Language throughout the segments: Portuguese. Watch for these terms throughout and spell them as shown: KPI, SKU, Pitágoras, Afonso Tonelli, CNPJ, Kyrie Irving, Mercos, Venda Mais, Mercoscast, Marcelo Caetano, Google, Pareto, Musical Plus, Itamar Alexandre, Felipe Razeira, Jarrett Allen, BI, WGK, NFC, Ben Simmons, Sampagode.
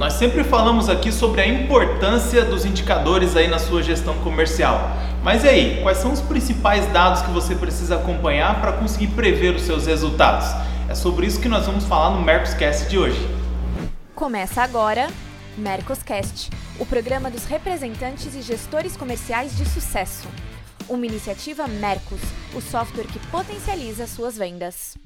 Nós sempre falamos aqui sobre a importância dos indicadores aí na sua gestão comercial. Mas e aí, quais são os principais dados que você precisa acompanhar para conseguir prever os seus resultados? É sobre isso que nós vamos falar no Mercoscast de hoje. Começa agora Mercoscast, o programa dos representantes e gestores comerciais de sucesso. Uma iniciativa Mercos, o software que potencializa suas vendas.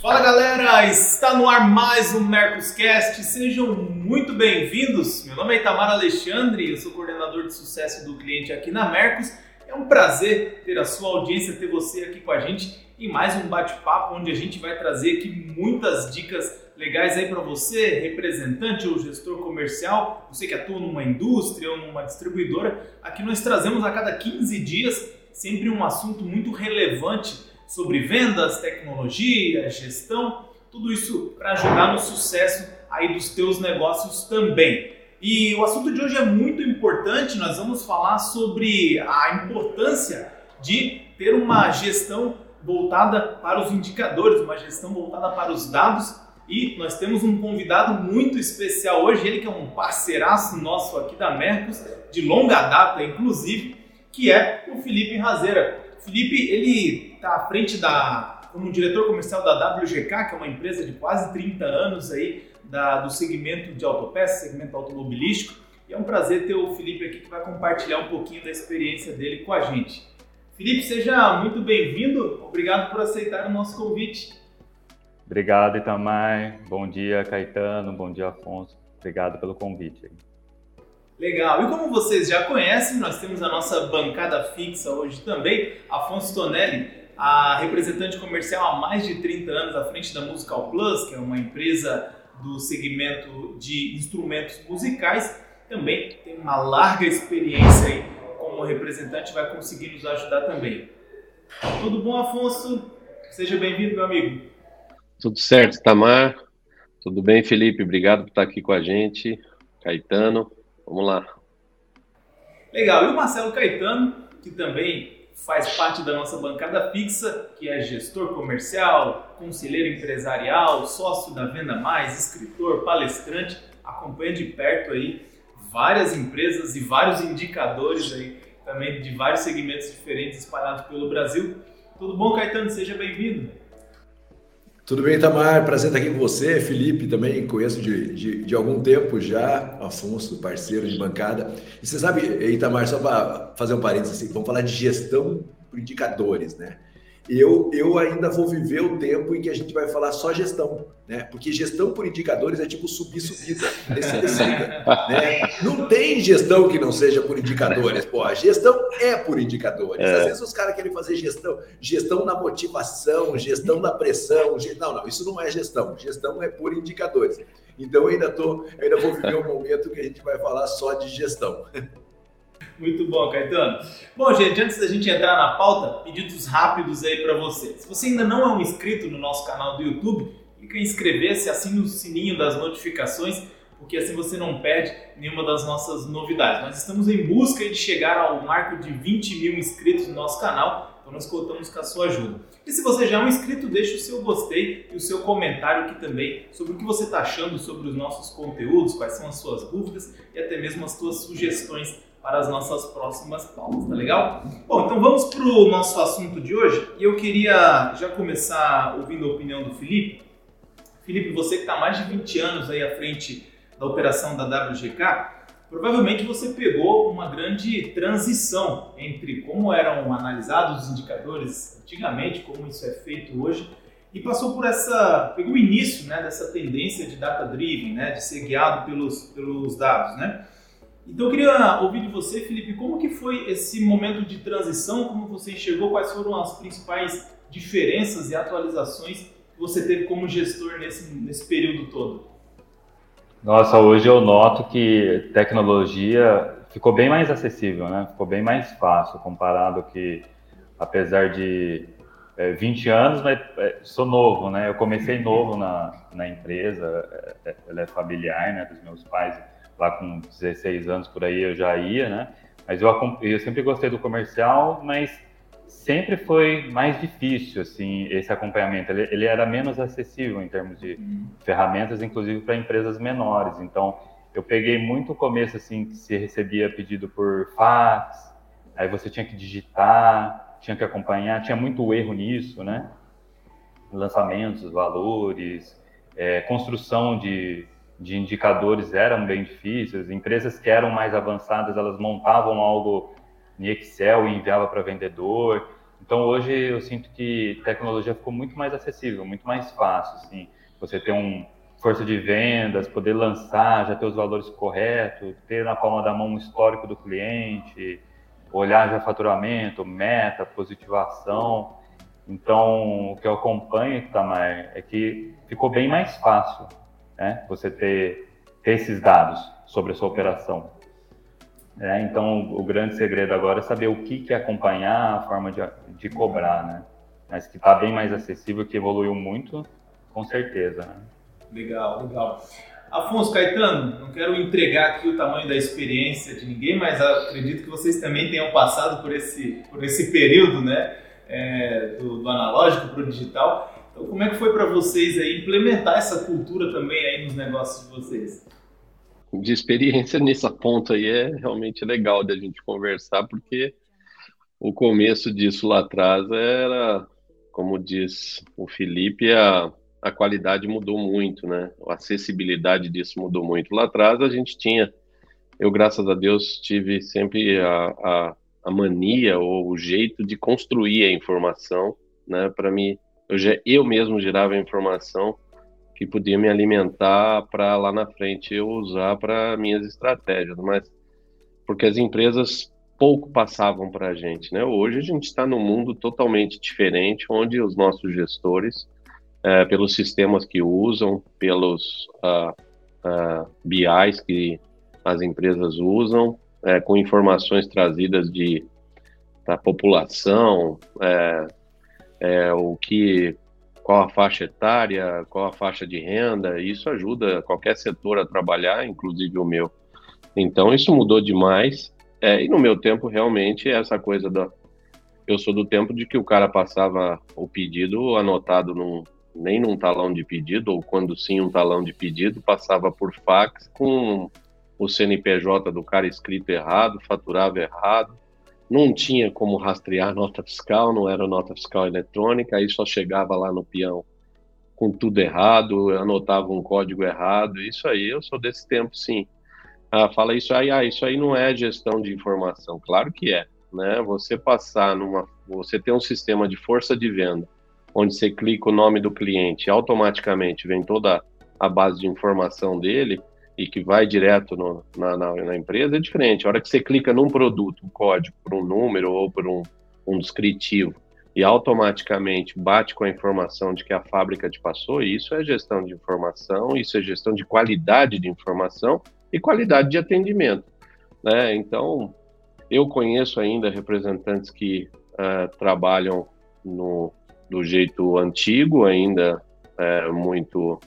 Fala galera, está no ar mais um Mercoscast, sejam muito bem-vindos. Meu nome é Itamar Alexandre, eu sou coordenador de sucesso do cliente aqui na Mercos. É um prazer ter a sua audiência, ter você aqui com a gente em mais um bate-papo onde a gente vai trazer aqui muitas dicas legais aí para você, representante ou gestor comercial, você que atua numa indústria ou numa distribuidora. Aqui nós trazemos a cada 15 dias sempre um assunto muito relevante sobre vendas, tecnologia, gestão, tudo isso para ajudar no sucesso aí dos teus negócios também. E o assunto de hoje é muito importante, nós vamos falar sobre a importância de ter uma gestão voltada para os indicadores, uma gestão voltada para os dados, e nós temos um convidado muito especial hoje, ele que é um parceiraço nosso aqui da Mercos, de longa data inclusive, que é o Felipe Razeira. Felipe, ele está à frente como diretor comercial da WGK, que é uma empresa de quase 30 anos aí do segmento de autopeças, segmento automobilístico. E é um prazer ter o Felipe aqui, que vai compartilhar um pouquinho da experiência dele com a gente. Felipe, seja muito bem-vindo. Obrigado por aceitar o nosso convite. Obrigado, Itamar. Bom dia, Caetano. Bom dia, Afonso. Obrigado pelo convite. Legal, e como vocês já conhecem, nós temos a nossa bancada fixa hoje também, Afonso Tonelli, a representante comercial há mais de 30 anos à frente da Musical Plus, que é uma empresa do segmento de instrumentos musicais, também tem uma larga experiência aí como representante, vai conseguir nos ajudar também. Tudo bom, Afonso? Seja bem-vindo, meu amigo. Tudo certo, Tamar. Tudo bem, Felipe? Obrigado por estar aqui com a gente, Caetano. Vamos lá. Legal. E o Marcelo Caetano, que também faz parte da nossa bancada fixa, que é gestor comercial, conselheiro empresarial, sócio da Venda Mais, escritor, palestrante, acompanha de perto aí várias empresas e vários indicadores aí também de vários segmentos diferentes espalhados pelo Brasil. Tudo bom, Caetano? Seja bem-vindo. Tudo bem, Itamar? Prazer estar aqui com você. Felipe também, conheço de algum tempo já, Afonso, parceiro de bancada. E você sabe, Itamar, só para fazer um parênteses, assim, vamos falar de gestão por indicadores, né? Eu ainda vou viver o tempo em que a gente vai falar só gestão, né? Porque gestão por indicadores é tipo subida, descida, né? Não tem gestão que não seja por indicadores, pô. A gestão é por indicadores. Às vezes os caras querem fazer gestão na motivação, gestão na pressão. Não, isso não é gestão. Gestão é por indicadores. Então eu ainda vou viver um momento que a gente vai falar só de gestão. Muito bom, Caetano. Bom, gente, antes da gente entrar na pauta, pedidos rápidos aí para você. Se você ainda não é um inscrito no nosso canal do YouTube, clica em inscrever-se, assina o sininho das notificações, porque assim você não perde nenhuma das nossas novidades. Nós estamos em busca de chegar ao marco de 20 mil inscritos no nosso canal, então nós contamos com a sua ajuda. E se você já é um inscrito, deixe o seu gostei e o seu comentário aqui também sobre o que você está achando sobre os nossos conteúdos, quais são as suas dúvidas e até mesmo as suas sugestões para as nossas próximas pautas, tá legal? Bom, então vamos para o nosso assunto de hoje. E eu queria já começar ouvindo a opinião do Felipe. Felipe, você que está há mais de 20 anos aí à frente da operação da WGK, provavelmente você pegou uma grande transição entre como eram analisados os indicadores antigamente, como isso é feito hoje, e passou por pegou o início, né, dessa tendência de data-driven, né, de ser guiado pelos dados, né? Então eu queria ouvir de você, Felipe, como que foi esse momento de transição, como você enxergou, quais foram as principais diferenças e atualizações que você teve como gestor nesse período todo? Nossa, hoje eu noto que tecnologia ficou bem mais acessível, né? Ficou bem mais fácil comparado que, apesar de 20 anos, mas sou novo, né? Eu comecei novo na empresa, ela é familiar, né, dos meus pais. Lá com 16 anos por aí eu já ia, né? Mas eu sempre gostei do comercial, mas sempre foi mais difícil, assim, esse acompanhamento. Ele era menos acessível em termos de ferramentas, inclusive para empresas menores. Então, eu peguei muito o começo, assim, que se recebia pedido por fax, aí você tinha que digitar, tinha que acompanhar, tinha muito erro nisso, né? Lançamentos, valores, construção de indicadores eram bem difíceis. Empresas que eram mais avançadas, elas montavam algo em Excel e enviava para vendedor. Então, hoje, eu sinto que tecnologia ficou muito mais acessível, muito mais fácil, assim. Você ter força de vendas, poder lançar, já ter os valores corretos, ter na palma da mão um histórico do cliente, olhar já faturamento, meta, positivação. Então, o que eu acompanho, Itamar, é que ficou bem mais fácil, né? Você ter esses dados sobre a sua operação. Então, o grande segredo agora é saber o que acompanhar, a forma de cobrar, né? Mas que está bem mais acessível, que evoluiu muito, com certeza, né? Legal, legal. Afonso, Caetano, não quero entregar aqui o tamanho da experiência de ninguém, mas acredito que vocês também tenham passado por esse período, né? Do analógico para o digital. Então, como é que foi para vocês aí implementar essa cultura também aí nos negócios de vocês? De experiência nessa ponta aí é realmente legal da gente conversar, porque o começo disso lá atrás era, como diz o Felipe, a qualidade mudou muito, né? A acessibilidade disso mudou muito. Lá atrás a gente tinha, eu graças a Deus tive sempre a mania ou o jeito de construir a informação, né? Para mim, eu mesmo gerava a informação que podia me alimentar para lá na frente eu usar para minhas estratégias, mas porque as empresas pouco passavam para a gente, né? Hoje a gente está num mundo totalmente diferente, onde os nossos gestores, pelos sistemas que usam, pelos BIs que as empresas usam, com informações trazidas da população, qual a faixa etária, qual a faixa de renda, isso ajuda qualquer setor a trabalhar, inclusive o meu. Então, isso mudou demais, e no meu tempo, realmente, essa coisa eu sou do tempo de que o cara passava o pedido anotado nem num talão de pedido, ou quando sim um talão de pedido, passava por fax com o CNPJ do cara escrito errado, faturava errado, não tinha como rastrear nota fiscal, não era nota fiscal eletrônica, aí só chegava lá no peão com tudo errado, anotava um código errado, isso aí, eu sou desse tempo, sim. Fala isso aí não é gestão de informação, claro que é, né? Você passar você tem um sistema de força de venda, onde você clica o nome do cliente, automaticamente vem toda a base de informação dele, e que vai direto na empresa, é diferente. A hora que você clica num produto, um código, por um número ou por um descritivo, e automaticamente bate com a informação de que a fábrica te passou, isso é gestão de informação, isso é gestão de qualidade de informação e qualidade de atendimento, né? Então, eu conheço ainda representantes que trabalham do jeito antigo ainda, muito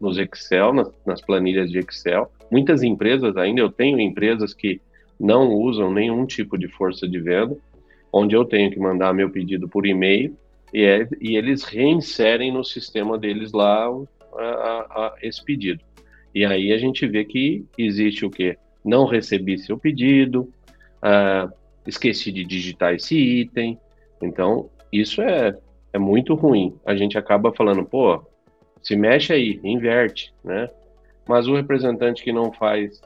nos Excel, nas planilhas de Excel. Muitas empresas ainda, eu tenho empresas que não usam nenhum tipo de força de venda, onde eu tenho que mandar meu pedido por e-mail e eles reinserem no sistema deles lá esse pedido. E aí a gente vê que existe o quê? Não recebi seu pedido, esqueci de digitar esse item. Então, isso é muito ruim. A gente acaba falando, pô, se mexe aí, inverte, né? Mas o representante que não faz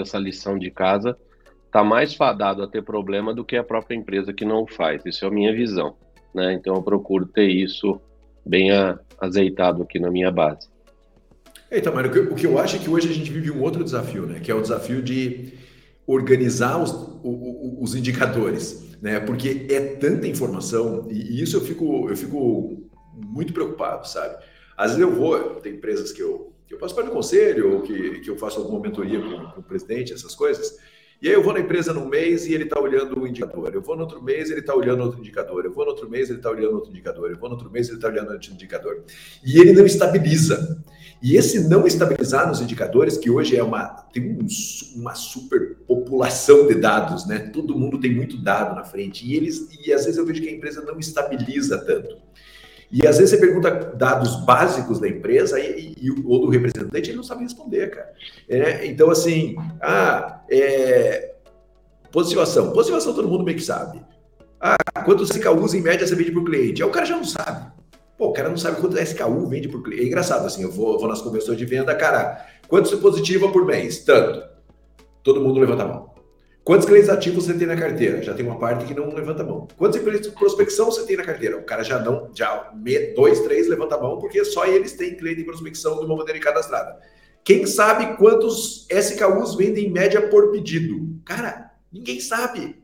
essa lição de casa está mais fadado a ter problema do que a própria empresa que não faz. Isso é a minha visão, né? Então eu procuro ter isso bem azeitado aqui na minha base. Então, Mário, o que eu acho é que hoje a gente vive um outro desafio, né? Que é o desafio de organizar os indicadores, né? Porque é tanta informação e isso eu fico muito preocupado, sabe? Às vezes tem empresas que eu faço parte do conselho, ou que eu faço alguma mentoria com o presidente, essas coisas, e aí eu vou na empresa num mês e ele está olhando um indicador, eu vou no outro mês ele está olhando outro indicador, eu vou no outro mês ele está olhando outro indicador, eu vou no outro mês ele está olhando outro indicador, e ele não estabiliza. E esse não estabilizar nos indicadores, que hoje tem uma superpopulação de dados, né? Todo mundo tem muito dado na frente, e às vezes eu vejo que a empresa não estabiliza tanto. E às vezes você pergunta dados básicos da empresa ou do representante, ele não sabe responder, cara. Então, assim, positivação. Positivação todo mundo meio que sabe. Quanto SKU em média você vende por cliente? O cara já não sabe. Pô, o cara não sabe quanto SKU vende por cliente. É engraçado, assim, eu vou nas convenções de venda, cara, quanto você positiva por mês? Tanto. Todo mundo levanta a mão. Quantos clientes ativos você tem na carteira? Já tem uma parte que não levanta a mão. Quantos clientes de prospecção você tem na carteira? O cara já não, já 2, 3 levanta a mão, porque só eles têm cliente de prospecção de uma maneira cadastrada. Quem sabe quantos SKUs vendem em média por pedido? Cara, ninguém sabe.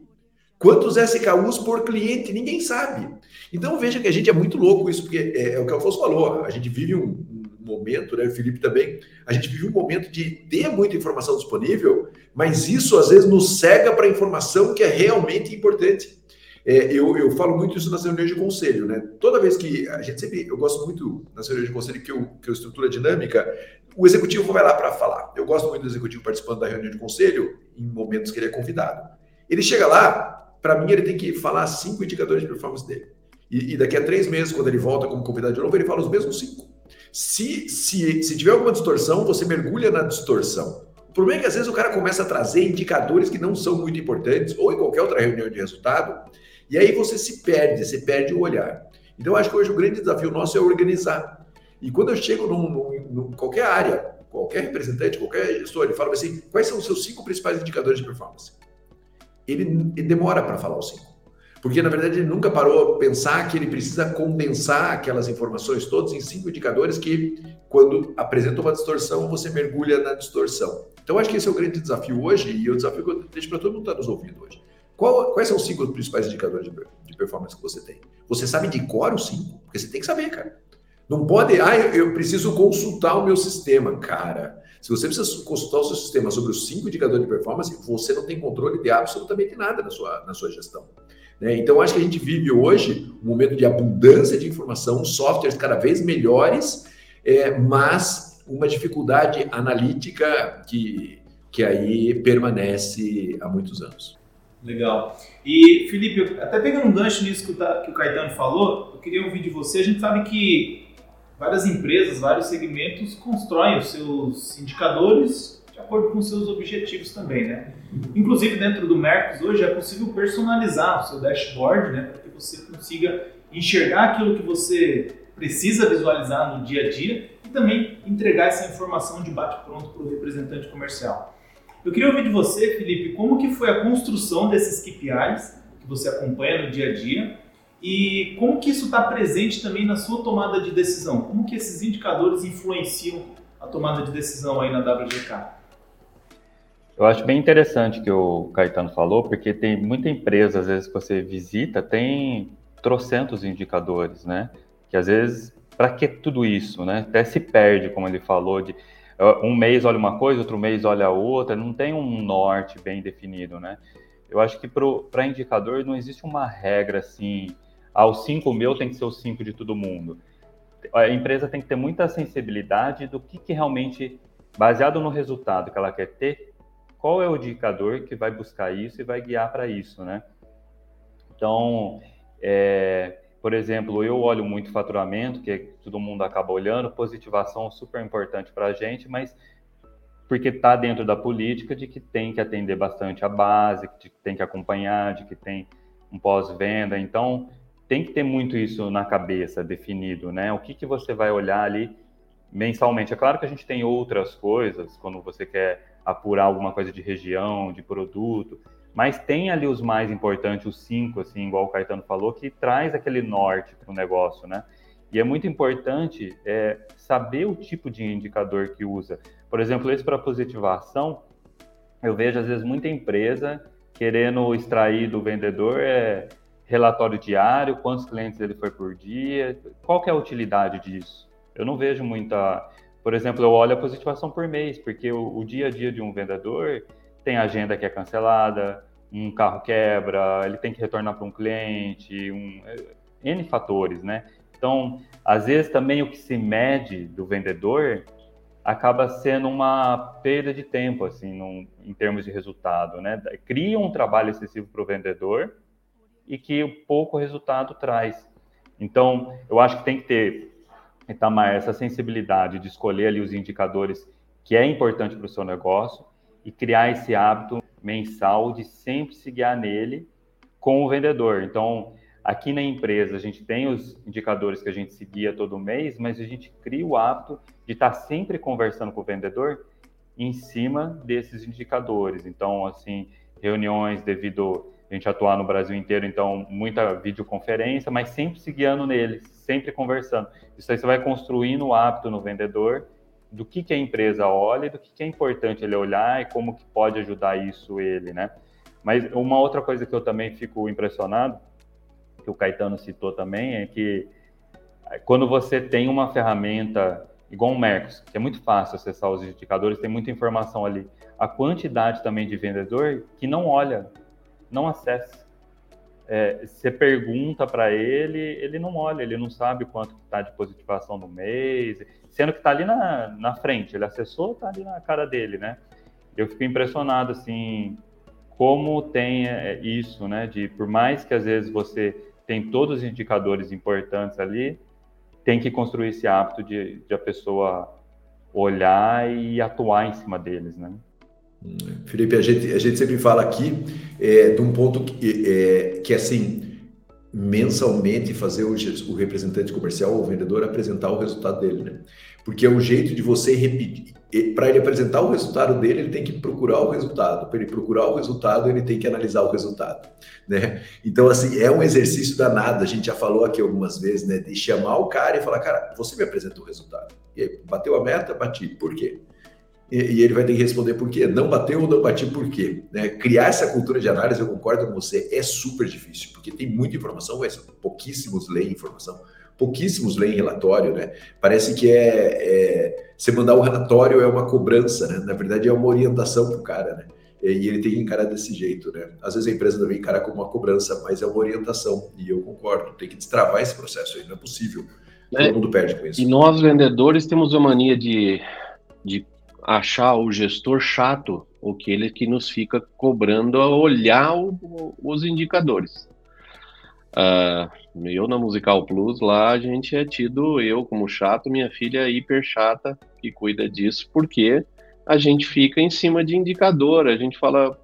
Quantos SKUs por cliente? Ninguém sabe. Então veja que a gente é muito louco isso, porque é o que o Afonso falou, a gente vive um momento, né, o Felipe também, a gente vive um momento de ter muita informação disponível, mas isso às vezes nos cega para a informação que é realmente importante. Eu falo muito isso nas reuniões de conselho, né? Toda vez que a gente sempre, eu gosto muito nas reuniões de conselho que eu estruturo a dinâmica, o executivo vai lá para falar. Eu gosto muito do executivo participando da reunião de conselho em momentos que ele é convidado. Ele chega lá, para mim ele tem que falar 5 indicadores de performance dele. E daqui a 3 meses, quando ele volta como convidado de novo, ele fala os mesmos 5. Se tiver alguma distorção, você mergulha na distorção. O problema é que às vezes o cara começa a trazer indicadores que não são muito importantes, ou em qualquer outra reunião de resultado, e aí você perde o olhar. Então eu acho que hoje o grande desafio nosso é organizar. E quando eu chego em qualquer área, qualquer representante, qualquer gestor, ele fala assim, quais são os seus 5 principais indicadores de performance? Ele demora para falar os 5. Porque, na verdade, ele nunca parou a pensar que ele precisa condensar aquelas informações todas em 5 indicadores que, quando apresenta uma distorção, você mergulha na distorção. Então, acho que esse é o grande desafio hoje e é o desafio que eu deixo para todo mundo que está nos ouvindo hoje. Quais são os 5 principais indicadores de performance que você tem? Você sabe de cor os 5? Porque você tem que saber, cara. Não pode... eu preciso consultar o meu sistema. Cara, se você precisa consultar o seu sistema sobre os 5 indicadores de performance, você não tem controle de absolutamente nada na sua gestão. Então, acho que a gente vive hoje um momento de abundância de informação, softwares cada vez melhores, mas uma dificuldade analítica que aí permanece há muitos anos. Legal. E, Felipe, até pegando um gancho nisso que o Caetano falou, eu queria ouvir de você. A gente sabe que várias empresas, vários segmentos constroem os seus indicadores de acordo com seus objetivos também, né? Inclusive, dentro do Mercos, hoje é possível personalizar o seu dashboard, né? Para que você consiga enxergar aquilo que você precisa visualizar no dia a dia e também entregar essa informação de bate-pronto para o representante comercial. Eu queria ouvir de você, Felipe, como que foi a construção desses KPIs que você acompanha no dia a dia e como que isso está presente também na sua tomada de decisão? Como que esses indicadores influenciam a tomada de decisão aí na WGK? Eu acho bem interessante que o Caetano falou, porque tem muita empresa, às vezes, que você visita, tem trocentos indicadores, né? Que, às vezes, para que tudo isso, né? Até se perde, como ele falou, de um mês olha uma coisa, outro mês olha a outra, não tem um norte bem definido, né? Eu acho que para indicador não existe uma regra assim, os 5 meu tem que ser os 5 de todo mundo. A empresa tem que ter muita sensibilidade do que realmente, baseado no resultado que ela quer ter, qual é o indicador que vai buscar isso e vai guiar para isso, né? Então, por exemplo, eu olho muito faturamento, que todo mundo acaba olhando, positivação super importante para a gente, mas porque está dentro da política de que tem que atender bastante a base, de que tem que acompanhar, de que tem um pós-venda. Então, tem que ter muito isso na cabeça definido, né? O que você vai olhar ali mensalmente. É claro que a gente tem outras coisas, quando você quer apurar alguma coisa de região, de produto, mas tem ali os mais importantes, os 5, assim, igual o Caetano falou, que traz aquele norte para o negócio, né? E é muito importante saber o tipo de indicador que usa. Por exemplo, esse para positivação, eu vejo às vezes muita empresa querendo extrair do vendedor relatório diário, quantos clientes ele foi por dia, qual que é a utilidade disso? Eu não vejo muita... Por exemplo, eu olho a positivação por mês, porque o dia a dia de um vendedor tem agenda que é cancelada, um carro quebra, ele tem que retornar para um cliente, N fatores, né? Então, às vezes também o que se mede do vendedor acaba sendo uma perda de tempo, assim, em termos de resultado, né? Cria um trabalho excessivo para o vendedor e que pouco resultado traz. Então, eu acho que tem que ter, Itamar, essa sensibilidade de escolher ali os indicadores que é importante para o seu negócio e criar esse hábito mensal de sempre se guiar nele com o vendedor. Então, aqui na empresa, a gente tem os indicadores que a gente se guia todo mês, mas a gente cria o hábito de estar sempre conversando com o vendedor em cima desses indicadores. Então, assim, reuniões devido a gente atuar no Brasil inteiro, então muita videoconferência, mas sempre se guiando nele, sempre conversando. Isso aí você vai construindo o hábito no vendedor do que a empresa olha e do que é importante ele olhar e como que pode ajudar isso ele, né? Mas uma outra coisa que eu também fico impressionado, que o Caetano citou também, é que quando você tem uma ferramenta igual o Mercos, que é muito fácil acessar os indicadores, tem muita informação ali, a quantidade também de vendedor que não olha, não acessa. Você pergunta para ele, ele não olha, ele não sabe quanto está de positivação no mês, sendo que está ali na frente, ele acessou, está ali na cara dele, né? Eu fico impressionado, assim, como tem isso, né? De, por mais que às vezes você tem todos os indicadores importantes ali, tem que construir esse hábito de a pessoa olhar e atuar em cima deles, né? Felipe, a gente sempre fala aqui de um ponto que é assim, mensalmente fazer o representante comercial ou o vendedor apresentar o resultado dele, né? Porque é um jeito de você repetir. Para ele apresentar o resultado dele, ele tem que procurar o resultado. Para ele procurar o resultado, ele tem que analisar o resultado, né? Então, assim, é um exercício danado. A gente já falou aqui algumas vezes, né? De chamar o cara e falar, cara, você me apresentou o resultado. E aí, bateu a meta? Bati. Por quê? E ele vai ter que responder por quê. Não bateu ou não bati por quê. Né? Criar essa cultura de análise, eu concordo com você, é super difícil, porque tem muita informação, mas pouquíssimos leem informação, pouquíssimos leem relatório, né? Parece que você mandar um relatório é uma cobrança, né? Na verdade é uma orientação pro cara, né? E ele tem que encarar desse jeito, né? Às vezes a empresa também encara como uma cobrança, mas é uma orientação, e eu concordo, tem que destravar esse processo aí, não é possível. Todo mundo perde com isso. E nós, vendedores, temos a mania de achar o gestor chato, ou que ele que nos fica cobrando a olhar os indicadores. Eu na Musical Plus, lá a gente é tido, eu como chato, minha filha é hiper chata que cuida disso, porque a gente fica em cima de indicador, a gente fala,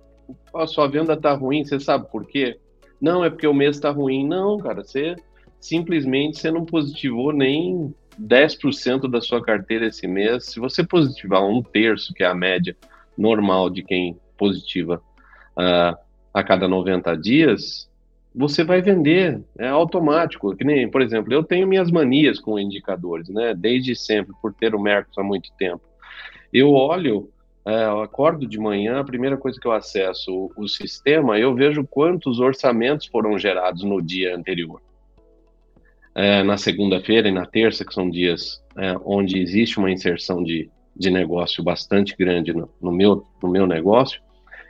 sua venda tá ruim, você sabe por quê? Não, é porque o mês tá ruim. Não, cara, você simplesmente não positivou nem 10% da sua carteira esse mês. Se você positivar 1/3, que é a média normal de quem positiva a cada 90 dias, você vai vender, é automático. Que nem, por exemplo, eu tenho minhas manias com indicadores, né? Desde sempre, por ter o Mercos há muito tempo. Eu olho, eu acordo de manhã, a primeira coisa que eu acesso o sistema, eu vejo quantos orçamentos foram gerados no dia anterior. Na segunda-feira e na terça, que são dias onde existe uma inserção de negócio bastante grande no meu negócio,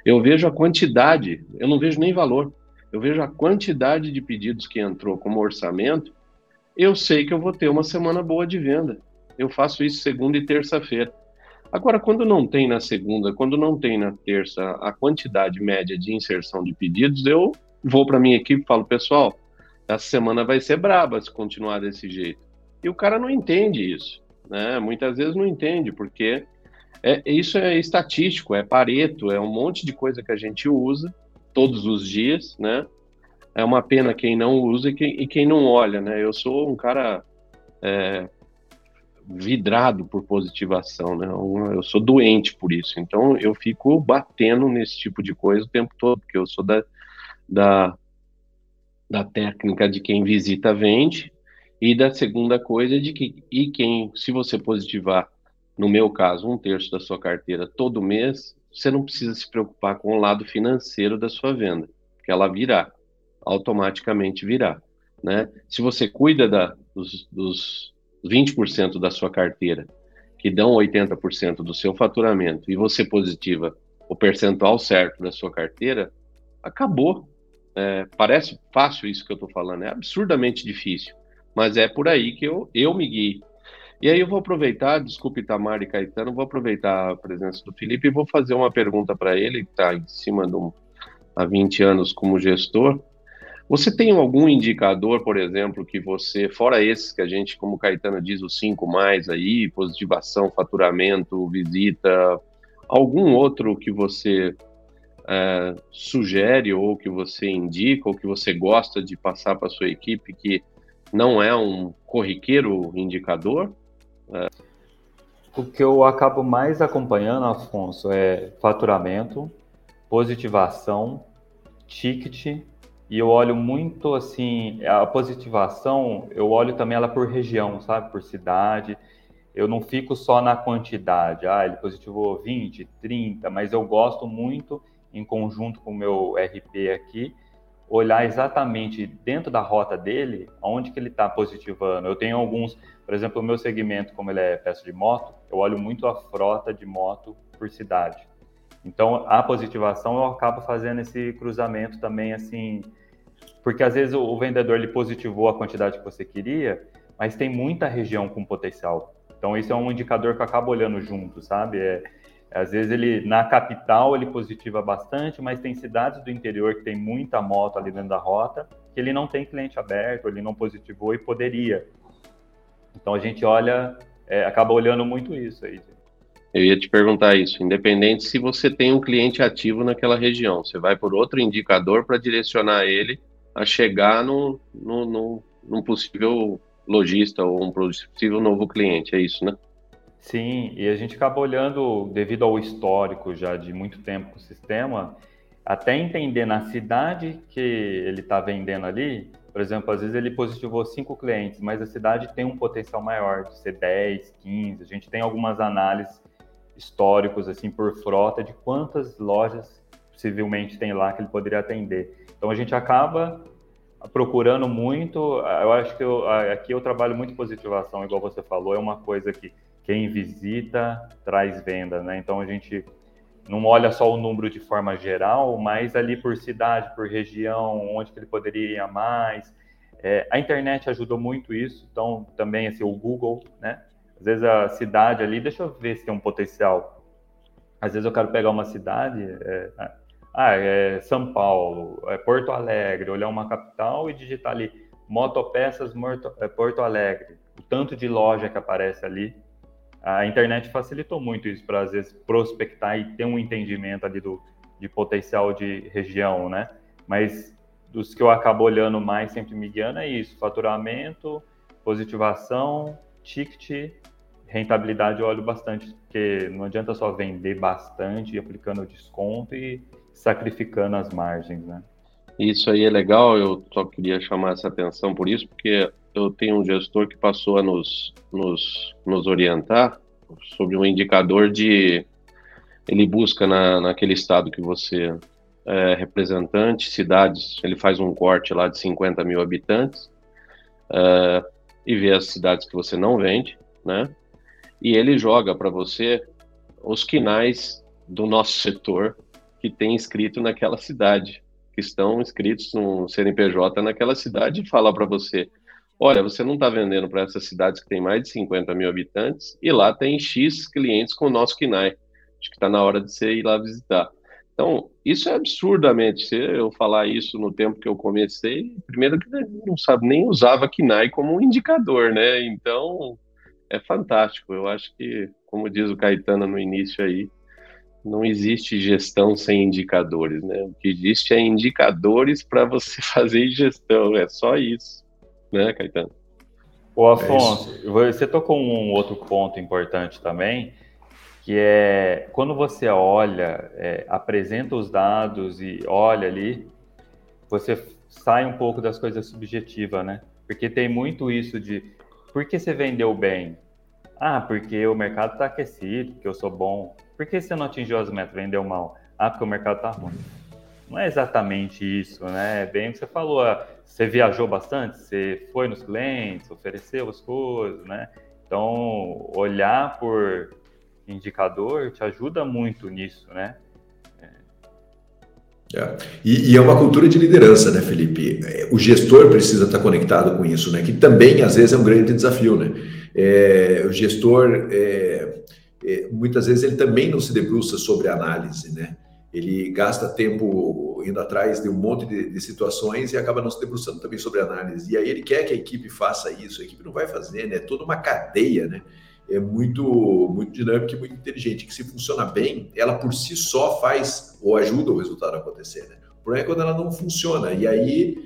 eu vejo a quantidade, eu não vejo nem valor, eu vejo a quantidade de pedidos que entrou como orçamento, eu sei que eu vou ter uma semana boa de venda. Eu faço isso segunda e terça-feira. Agora, quando não tem na segunda, quando não tem na terça a quantidade média de inserção de pedidos, eu vou para minha equipe e falo, pessoal, essa semana vai ser braba se continuar desse jeito. E o cara não entende isso, né? Muitas vezes não entende, porque isso é estatístico, é Pareto, é um monte de coisa que a gente usa todos os dias, né? É uma pena quem não usa e quem não olha, né? Eu sou um cara vidrado por positivação, né? Eu sou doente por isso, então eu fico batendo nesse tipo de coisa o tempo todo, porque eu sou da técnica de quem visita vende, e da segunda coisa se você positivar, no meu caso, 1/3 da sua carteira todo mês, você não precisa se preocupar com o lado financeiro da sua venda, porque ela virá, automaticamente virá, né? Se você cuida dos 20% da sua carteira, que dão 80% do seu faturamento, e você positiva o percentual certo da sua carteira, acabou. Parece fácil isso que eu estou falando, é absurdamente difícil, mas é por aí que eu me guio. E aí eu vou aproveitar, desculpe Itamar e Caetano, vou aproveitar a presença do Felipe e vou fazer uma pergunta para ele, que está em cima há 20 anos como gestor. Você tem algum indicador, por exemplo, que você, fora esses que a gente, como o Caetano diz, os 5+, aí, positivação, faturamento, visita, algum outro que você sugere ou que você indica ou que você gosta de passar para a sua equipe que não é um corriqueiro indicador? O que eu acabo mais acompanhando, Afonso, é faturamento, positivação, ticket. E eu olho muito, assim, a positivação, eu olho também ela por região, sabe? Por cidade. Eu não fico só na quantidade. Ah, ele positivou 20, 30, mas eu gosto muito, em conjunto com o meu RP aqui, olhar exatamente dentro da rota dele, onde que ele está positivando. Eu tenho alguns, por exemplo, o meu segmento, como ele é peça de moto, eu olho muito a frota de moto por cidade. Então, a positivação, eu acabo fazendo esse cruzamento também, assim... Porque às vezes o vendedor ele positivou a quantidade que você queria, mas tem muita região com potencial. Então esse é um indicador que eu acabo olhando junto, sabe? Às vezes ele na capital ele positiva bastante, mas tem cidades do interior que tem muita moto ali dentro da rota, que ele não tem cliente aberto, ele não positivou e poderia. Então a gente olha, acaba olhando muito isso aí. Eu ia te perguntar isso, independente se você tem um cliente ativo naquela região, você vai por outro indicador para direcionar ele a chegar num possível lojista ou um possível novo cliente, é isso, né? Sim, e a gente acaba olhando, devido ao histórico já de muito tempo com o sistema, até entender na cidade que ele está vendendo ali, por exemplo, às vezes ele positivou 5 clientes, mas a cidade tem um potencial maior, de ser 10, 15, a gente tem algumas análises históricos, assim, por frota, de quantas lojas possivelmente tem lá que ele poderia atender. Então a gente acaba procurando muito, eu acho que aqui eu trabalho muito positivação, igual você falou, é uma coisa que quem visita traz venda, né? Então a gente não olha só o número de forma geral, mas ali por cidade, por região, onde que ele poderia ir a mais. A internet ajudou muito isso, então também assim, o Google, né? Às vezes a cidade ali, deixa eu ver se tem um potencial. Às vezes eu quero pegar uma cidade, São Paulo, Porto Alegre, olhar uma capital e digitar ali, motopeças Porto Alegre, o tanto de loja que aparece ali. A internet facilitou muito isso para, às vezes, prospectar e ter um entendimento ali de potencial de região, né? Mas dos que eu acabo olhando mais, sempre me guiando, é isso. Faturamento, positivação, ticket, rentabilidade eu olho bastante, porque não adianta só vender bastante, aplicando desconto e sacrificando as margens, né? Isso aí é legal, eu só queria chamar essa atenção por isso, porque eu tenho um gestor que passou a nos orientar sobre um indicador de... Ele busca naquele estado que você é representante, cidades, ele faz um corte lá de 50 mil habitantes e vê as cidades que você não vende, né? E ele joga para você os quinais do nosso setor que tem inscrito naquela cidade, que estão inscritos no CNPJ naquela cidade e fala para você, olha, você não está vendendo para essas cidades que tem mais de 50 mil habitantes e lá tem X clientes com o nosso KINAI. Acho que está na hora de você ir lá visitar. Então, isso é absurdamente. Se eu falar isso no tempo que eu comecei, primeiro que não sabe, nem usava KINAI como um indicador, né? Então, é fantástico. Eu acho que, como diz o Caetano no início aí, não existe gestão sem indicadores, né? O que existe é indicadores para você fazer gestão, é só isso, né, Caetano? Ô, Afonso, você tocou um outro ponto importante também, que é quando você olha, apresenta os dados e olha ali, você sai um pouco das coisas subjetivas, né? Porque tem muito isso de, por que você vendeu bem? Ah, porque o mercado está aquecido, porque eu sou bom. Por que você não atingiu as metas, vendeu mal? Ah, porque o mercado tá ruim. Não é exatamente isso, né? É bem o que você falou, você viajou bastante, você foi nos clientes, ofereceu as coisas, né? Então, olhar por indicador te ajuda muito nisso, né? E é uma cultura de liderança, né, Felipe? O gestor precisa estar conectado com isso, né? Que também, às vezes, é um grande desafio, né? O gestor... muitas vezes ele também não se debruça sobre análise, né? ele gasta tempo indo atrás de um monte de situações e acaba não se debruçando também sobre análise. E aí ele quer que a equipe faça isso, a equipe não vai fazer, né? É toda uma cadeia, né? É muito, muito dinâmica e muito inteligente, que se funciona bem, ela por si só faz ou ajuda o resultado a acontecer, né? O problema é quando ela não funciona. E aí,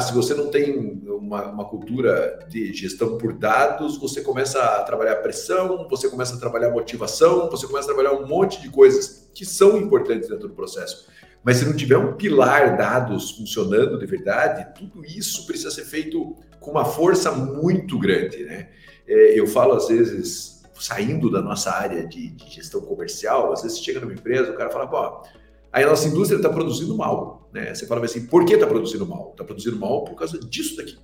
se você não tem uma cultura de gestão por dados, você começa a trabalhar pressão, você começa a trabalhar motivação, você começa a trabalhar um monte de coisas que são importantes dentro do processo. Mas se não tiver um pilar dados funcionando de verdade, tudo isso precisa ser feito com uma força muito grande, né? Eu falo, às vezes, saindo da nossa área de gestão comercial, às vezes você chega numa empresa, o cara fala, pô, aí a nossa indústria está produzindo mal, né? Você fala assim, por que está produzindo mal? Está produzindo mal por causa disso daqui.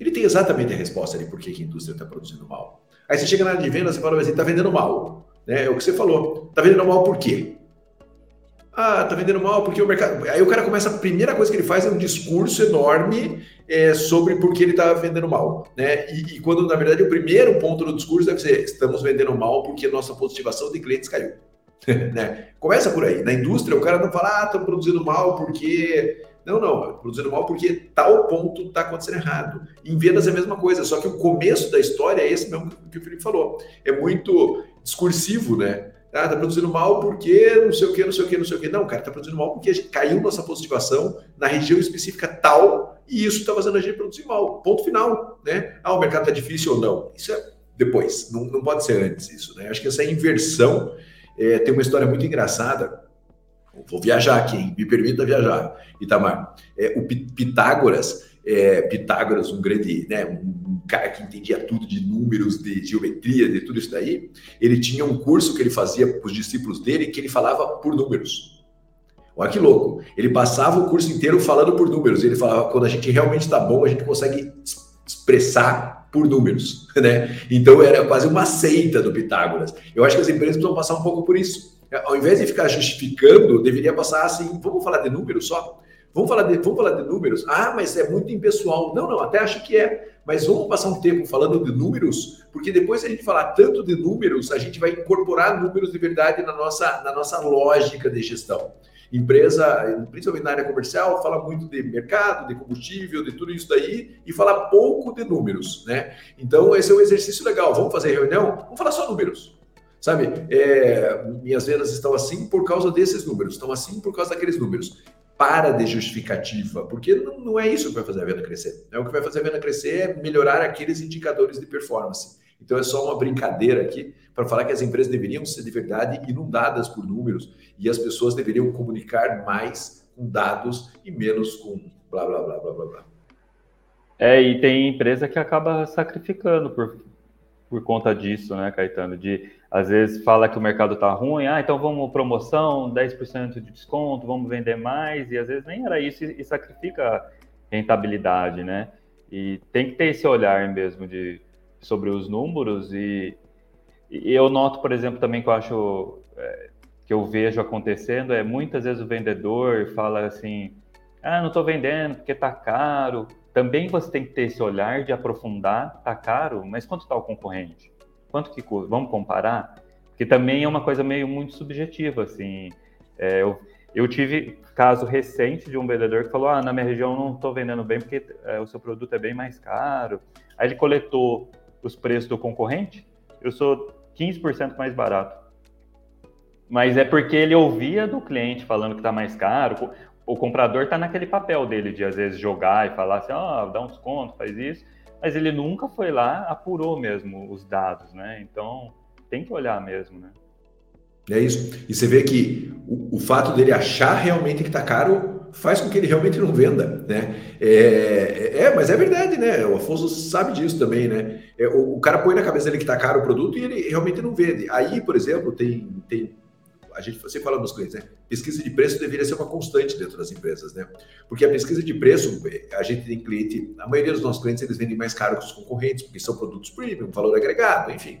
Ele tem exatamente a resposta ali, por que a indústria está produzindo mal. Aí você chega na área de vendas e fala assim, está vendendo mal, né? É o que você falou, está vendendo mal por quê? Tá vendendo mal porque o mercado... Aí o cara começa, a primeira coisa que ele faz é um discurso enorme sobre por que ele tá vendendo mal, né? E quando, na verdade, o primeiro ponto do discurso deve ser, estamos vendendo mal porque nossa positivação de clientes caiu, né? Começa por aí. Na indústria, o cara não fala, estamos produzindo mal porque... Não, produzindo mal porque tal ponto está acontecendo errado. Em vendas é a mesma coisa, só que o começo da história é esse mesmo que o Felipe falou. É muito discursivo, né? Tá produzindo mal porque não sei o que. Não, cara, tá produzindo mal porque caiu nossa positivação na região específica tal e isso tá fazendo a gente produzir mal. Ponto final, né? O mercado tá difícil ou não. Isso é depois, não pode ser antes isso, né? Acho que essa inversão tem uma história muito engraçada. Vou viajar aqui, hein? Me permita viajar, Itamar. O Pitágoras... Pitágoras, um grande, né, um cara que entendia tudo de números, de geometria, de tudo isso daí, ele tinha um curso que ele fazia para os discípulos dele que ele falava por números. Olha que louco, ele passava o curso inteiro falando por números, ele falava, quando a gente realmente está bom, a gente consegue expressar por números, né? Então era quase uma seita do Pitágoras. Eu acho que as empresas precisam passar um pouco por isso. Ao invés de ficar justificando, deveria passar assim, vamos falar de números só? Vamos falar de números? Mas é muito impessoal. Não, até acho que é. Mas vamos passar um tempo falando de números, porque depois se a gente falar tanto de números, a gente vai incorporar números de verdade na nossa lógica de gestão. Empresa, principalmente na área comercial, fala muito de mercado, de combustível, de tudo isso daí, e fala pouco de números, né? Então, esse é um exercício legal. Vamos fazer reunião? Vamos falar só números. Sabe? Minhas vendas estão assim por causa desses números, estão assim por causa daqueles números. Para de justificativa, porque não é isso que vai fazer a venda crescer. O que vai fazer a venda crescer é melhorar aqueles indicadores de performance. Então é só uma brincadeira aqui para falar que as empresas deveriam ser de verdade inundadas por números e as pessoas deveriam comunicar mais com dados e menos com blá, blá, blá, blá, blá, blá. E tem empresa que acaba sacrificando por conta disso, né, Caetano? Às vezes fala que o mercado tá ruim, então vamos promoção, 10% de desconto, vamos vender mais, e às vezes nem era isso e sacrifica rentabilidade, né? E tem que ter esse olhar mesmo sobre os números e eu noto, por exemplo, também que eu acho, que eu vejo acontecendo, muitas vezes o vendedor fala assim, não tô vendendo porque tá caro. Também você tem que ter esse olhar de aprofundar, tá caro, mas quanto tá o concorrente? Quanto que custa? Vamos comparar? Porque também é uma coisa meio muito subjetiva, assim. Eu tive caso recente de um vendedor que falou, na minha região não estou vendendo bem porque o seu produto é bem mais caro. Aí ele coletou os preços do concorrente, eu sou 15% mais barato. Mas é porque ele ouvia do cliente falando que está mais caro, o comprador está naquele papel dele de, às vezes, jogar e falar assim, dá um desconto, faz isso. Mas ele nunca foi lá, apurou mesmo os dados, né? Então, tem que olhar mesmo, né? É isso. E você vê que o fato dele achar realmente que tá caro faz com que ele realmente não venda, né? Mas é verdade, né? O Afonso sabe disso também, né? O cara põe na cabeça dele que tá caro o produto e ele realmente não vende. Aí, por exemplo, tem a gente sempre fala nos clientes, né? Pesquisa de preço deveria ser uma constante dentro das empresas, né? Porque a pesquisa de preço, a gente tem cliente, a maioria dos nossos clientes, eles vendem mais caro que os concorrentes, porque são produtos premium, valor agregado, enfim,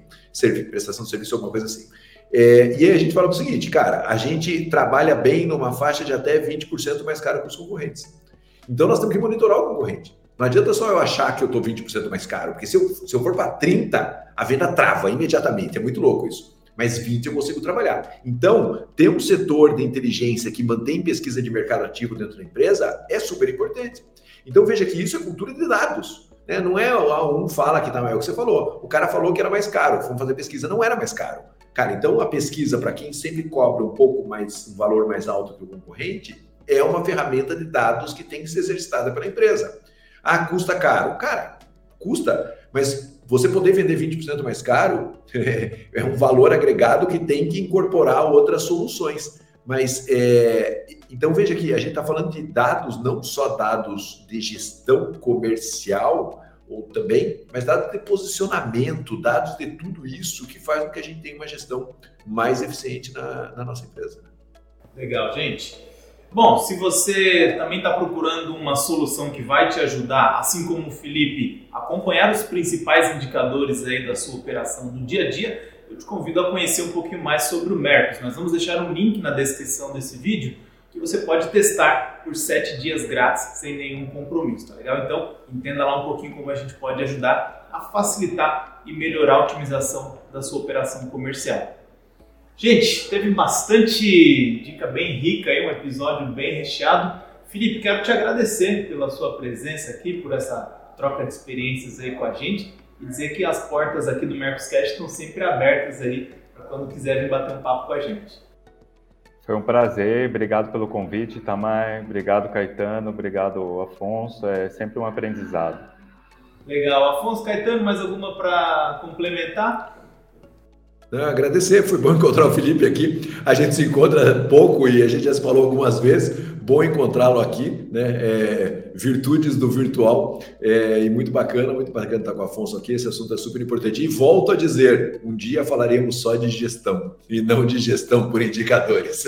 prestação de serviço, alguma coisa assim. E aí a gente fala o seguinte, cara, a gente trabalha bem numa faixa de até 20% mais caro que os concorrentes. Então nós temos que monitorar o concorrente. Não adianta só eu achar que eu estou 20% mais caro, porque se eu for para 30%, a venda trava imediatamente, é muito louco isso. mas 20 eu consigo trabalhar. Então, ter um setor de inteligência que mantém pesquisa de mercado ativo dentro da empresa é super importante. Então, veja que isso é cultura de dados, né? Não é um fala que tá, é o que você falou. O cara falou que era mais caro, fomos fazer pesquisa, não era mais caro. Cara, então a pesquisa, para quem sempre cobra um pouco mais, um valor mais alto que o concorrente, é uma ferramenta de dados que tem que ser exercitada pela empresa. Ah, custa caro. Cara, custa, mas você poder vender 20% mais caro é um valor agregado que tem que incorporar outras soluções. Mas, então veja que a gente está falando de dados, não só dados de gestão comercial, ou também, mas dados de posicionamento, dados de tudo isso que faz com que a gente tenha uma gestão mais eficiente na nossa empresa. Legal, gente. Bom, se você também está procurando uma solução que vai te ajudar, assim como o Felipe, a acompanhar os principais indicadores aí da sua operação do dia a dia, eu te convido a conhecer um pouquinho mais sobre o Mercos. Nós vamos deixar um link na descrição desse vídeo que você pode testar por 7 dias grátis, sem nenhum compromisso, tá legal? Então, entenda lá um pouquinho como a gente pode ajudar a facilitar e melhorar a otimização da sua operação comercial. Gente, teve bastante dica bem rica aí, um episódio bem recheado. Felipe, quero te agradecer pela sua presença aqui, por essa troca de experiências aí com a gente e dizer que as portas aqui do Mercoscast estão sempre abertas aí para quando quiserem bater um papo com a gente. Foi um prazer, obrigado pelo convite, Itamar, obrigado Caetano, obrigado Afonso, é sempre um aprendizado. Legal, Afonso, Caetano, mais alguma para complementar? Não, agradecer, foi bom encontrar o Felipe aqui, a gente se encontra pouco e a gente já se falou algumas vezes, bom encontrá-lo aqui, né? Virtudes do virtual, e muito bacana estar com o Afonso aqui, esse assunto é super importante e volto a dizer, um dia falaremos só de gestão e não de gestão por indicadores.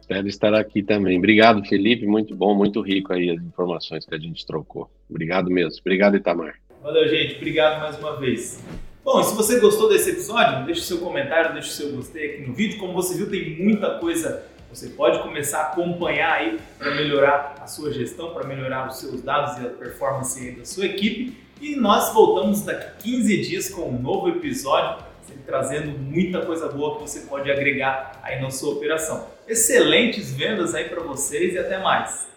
Espero estar aqui também, obrigado Felipe, muito bom, muito rico aí as informações que a gente trocou, obrigado mesmo, obrigado Itamar. Valeu gente, obrigado mais uma vez. Bom, e se você gostou desse episódio, deixe o seu comentário, deixe o seu gostei aqui no vídeo. Como você viu, tem muita coisa que você pode começar a acompanhar aí para melhorar a sua gestão, para melhorar os seus dados e a performance da sua equipe. E nós voltamos daqui 15 dias com um novo episódio, sempre trazendo muita coisa boa que você pode agregar aí na sua operação. Excelentes vendas aí para vocês e até mais!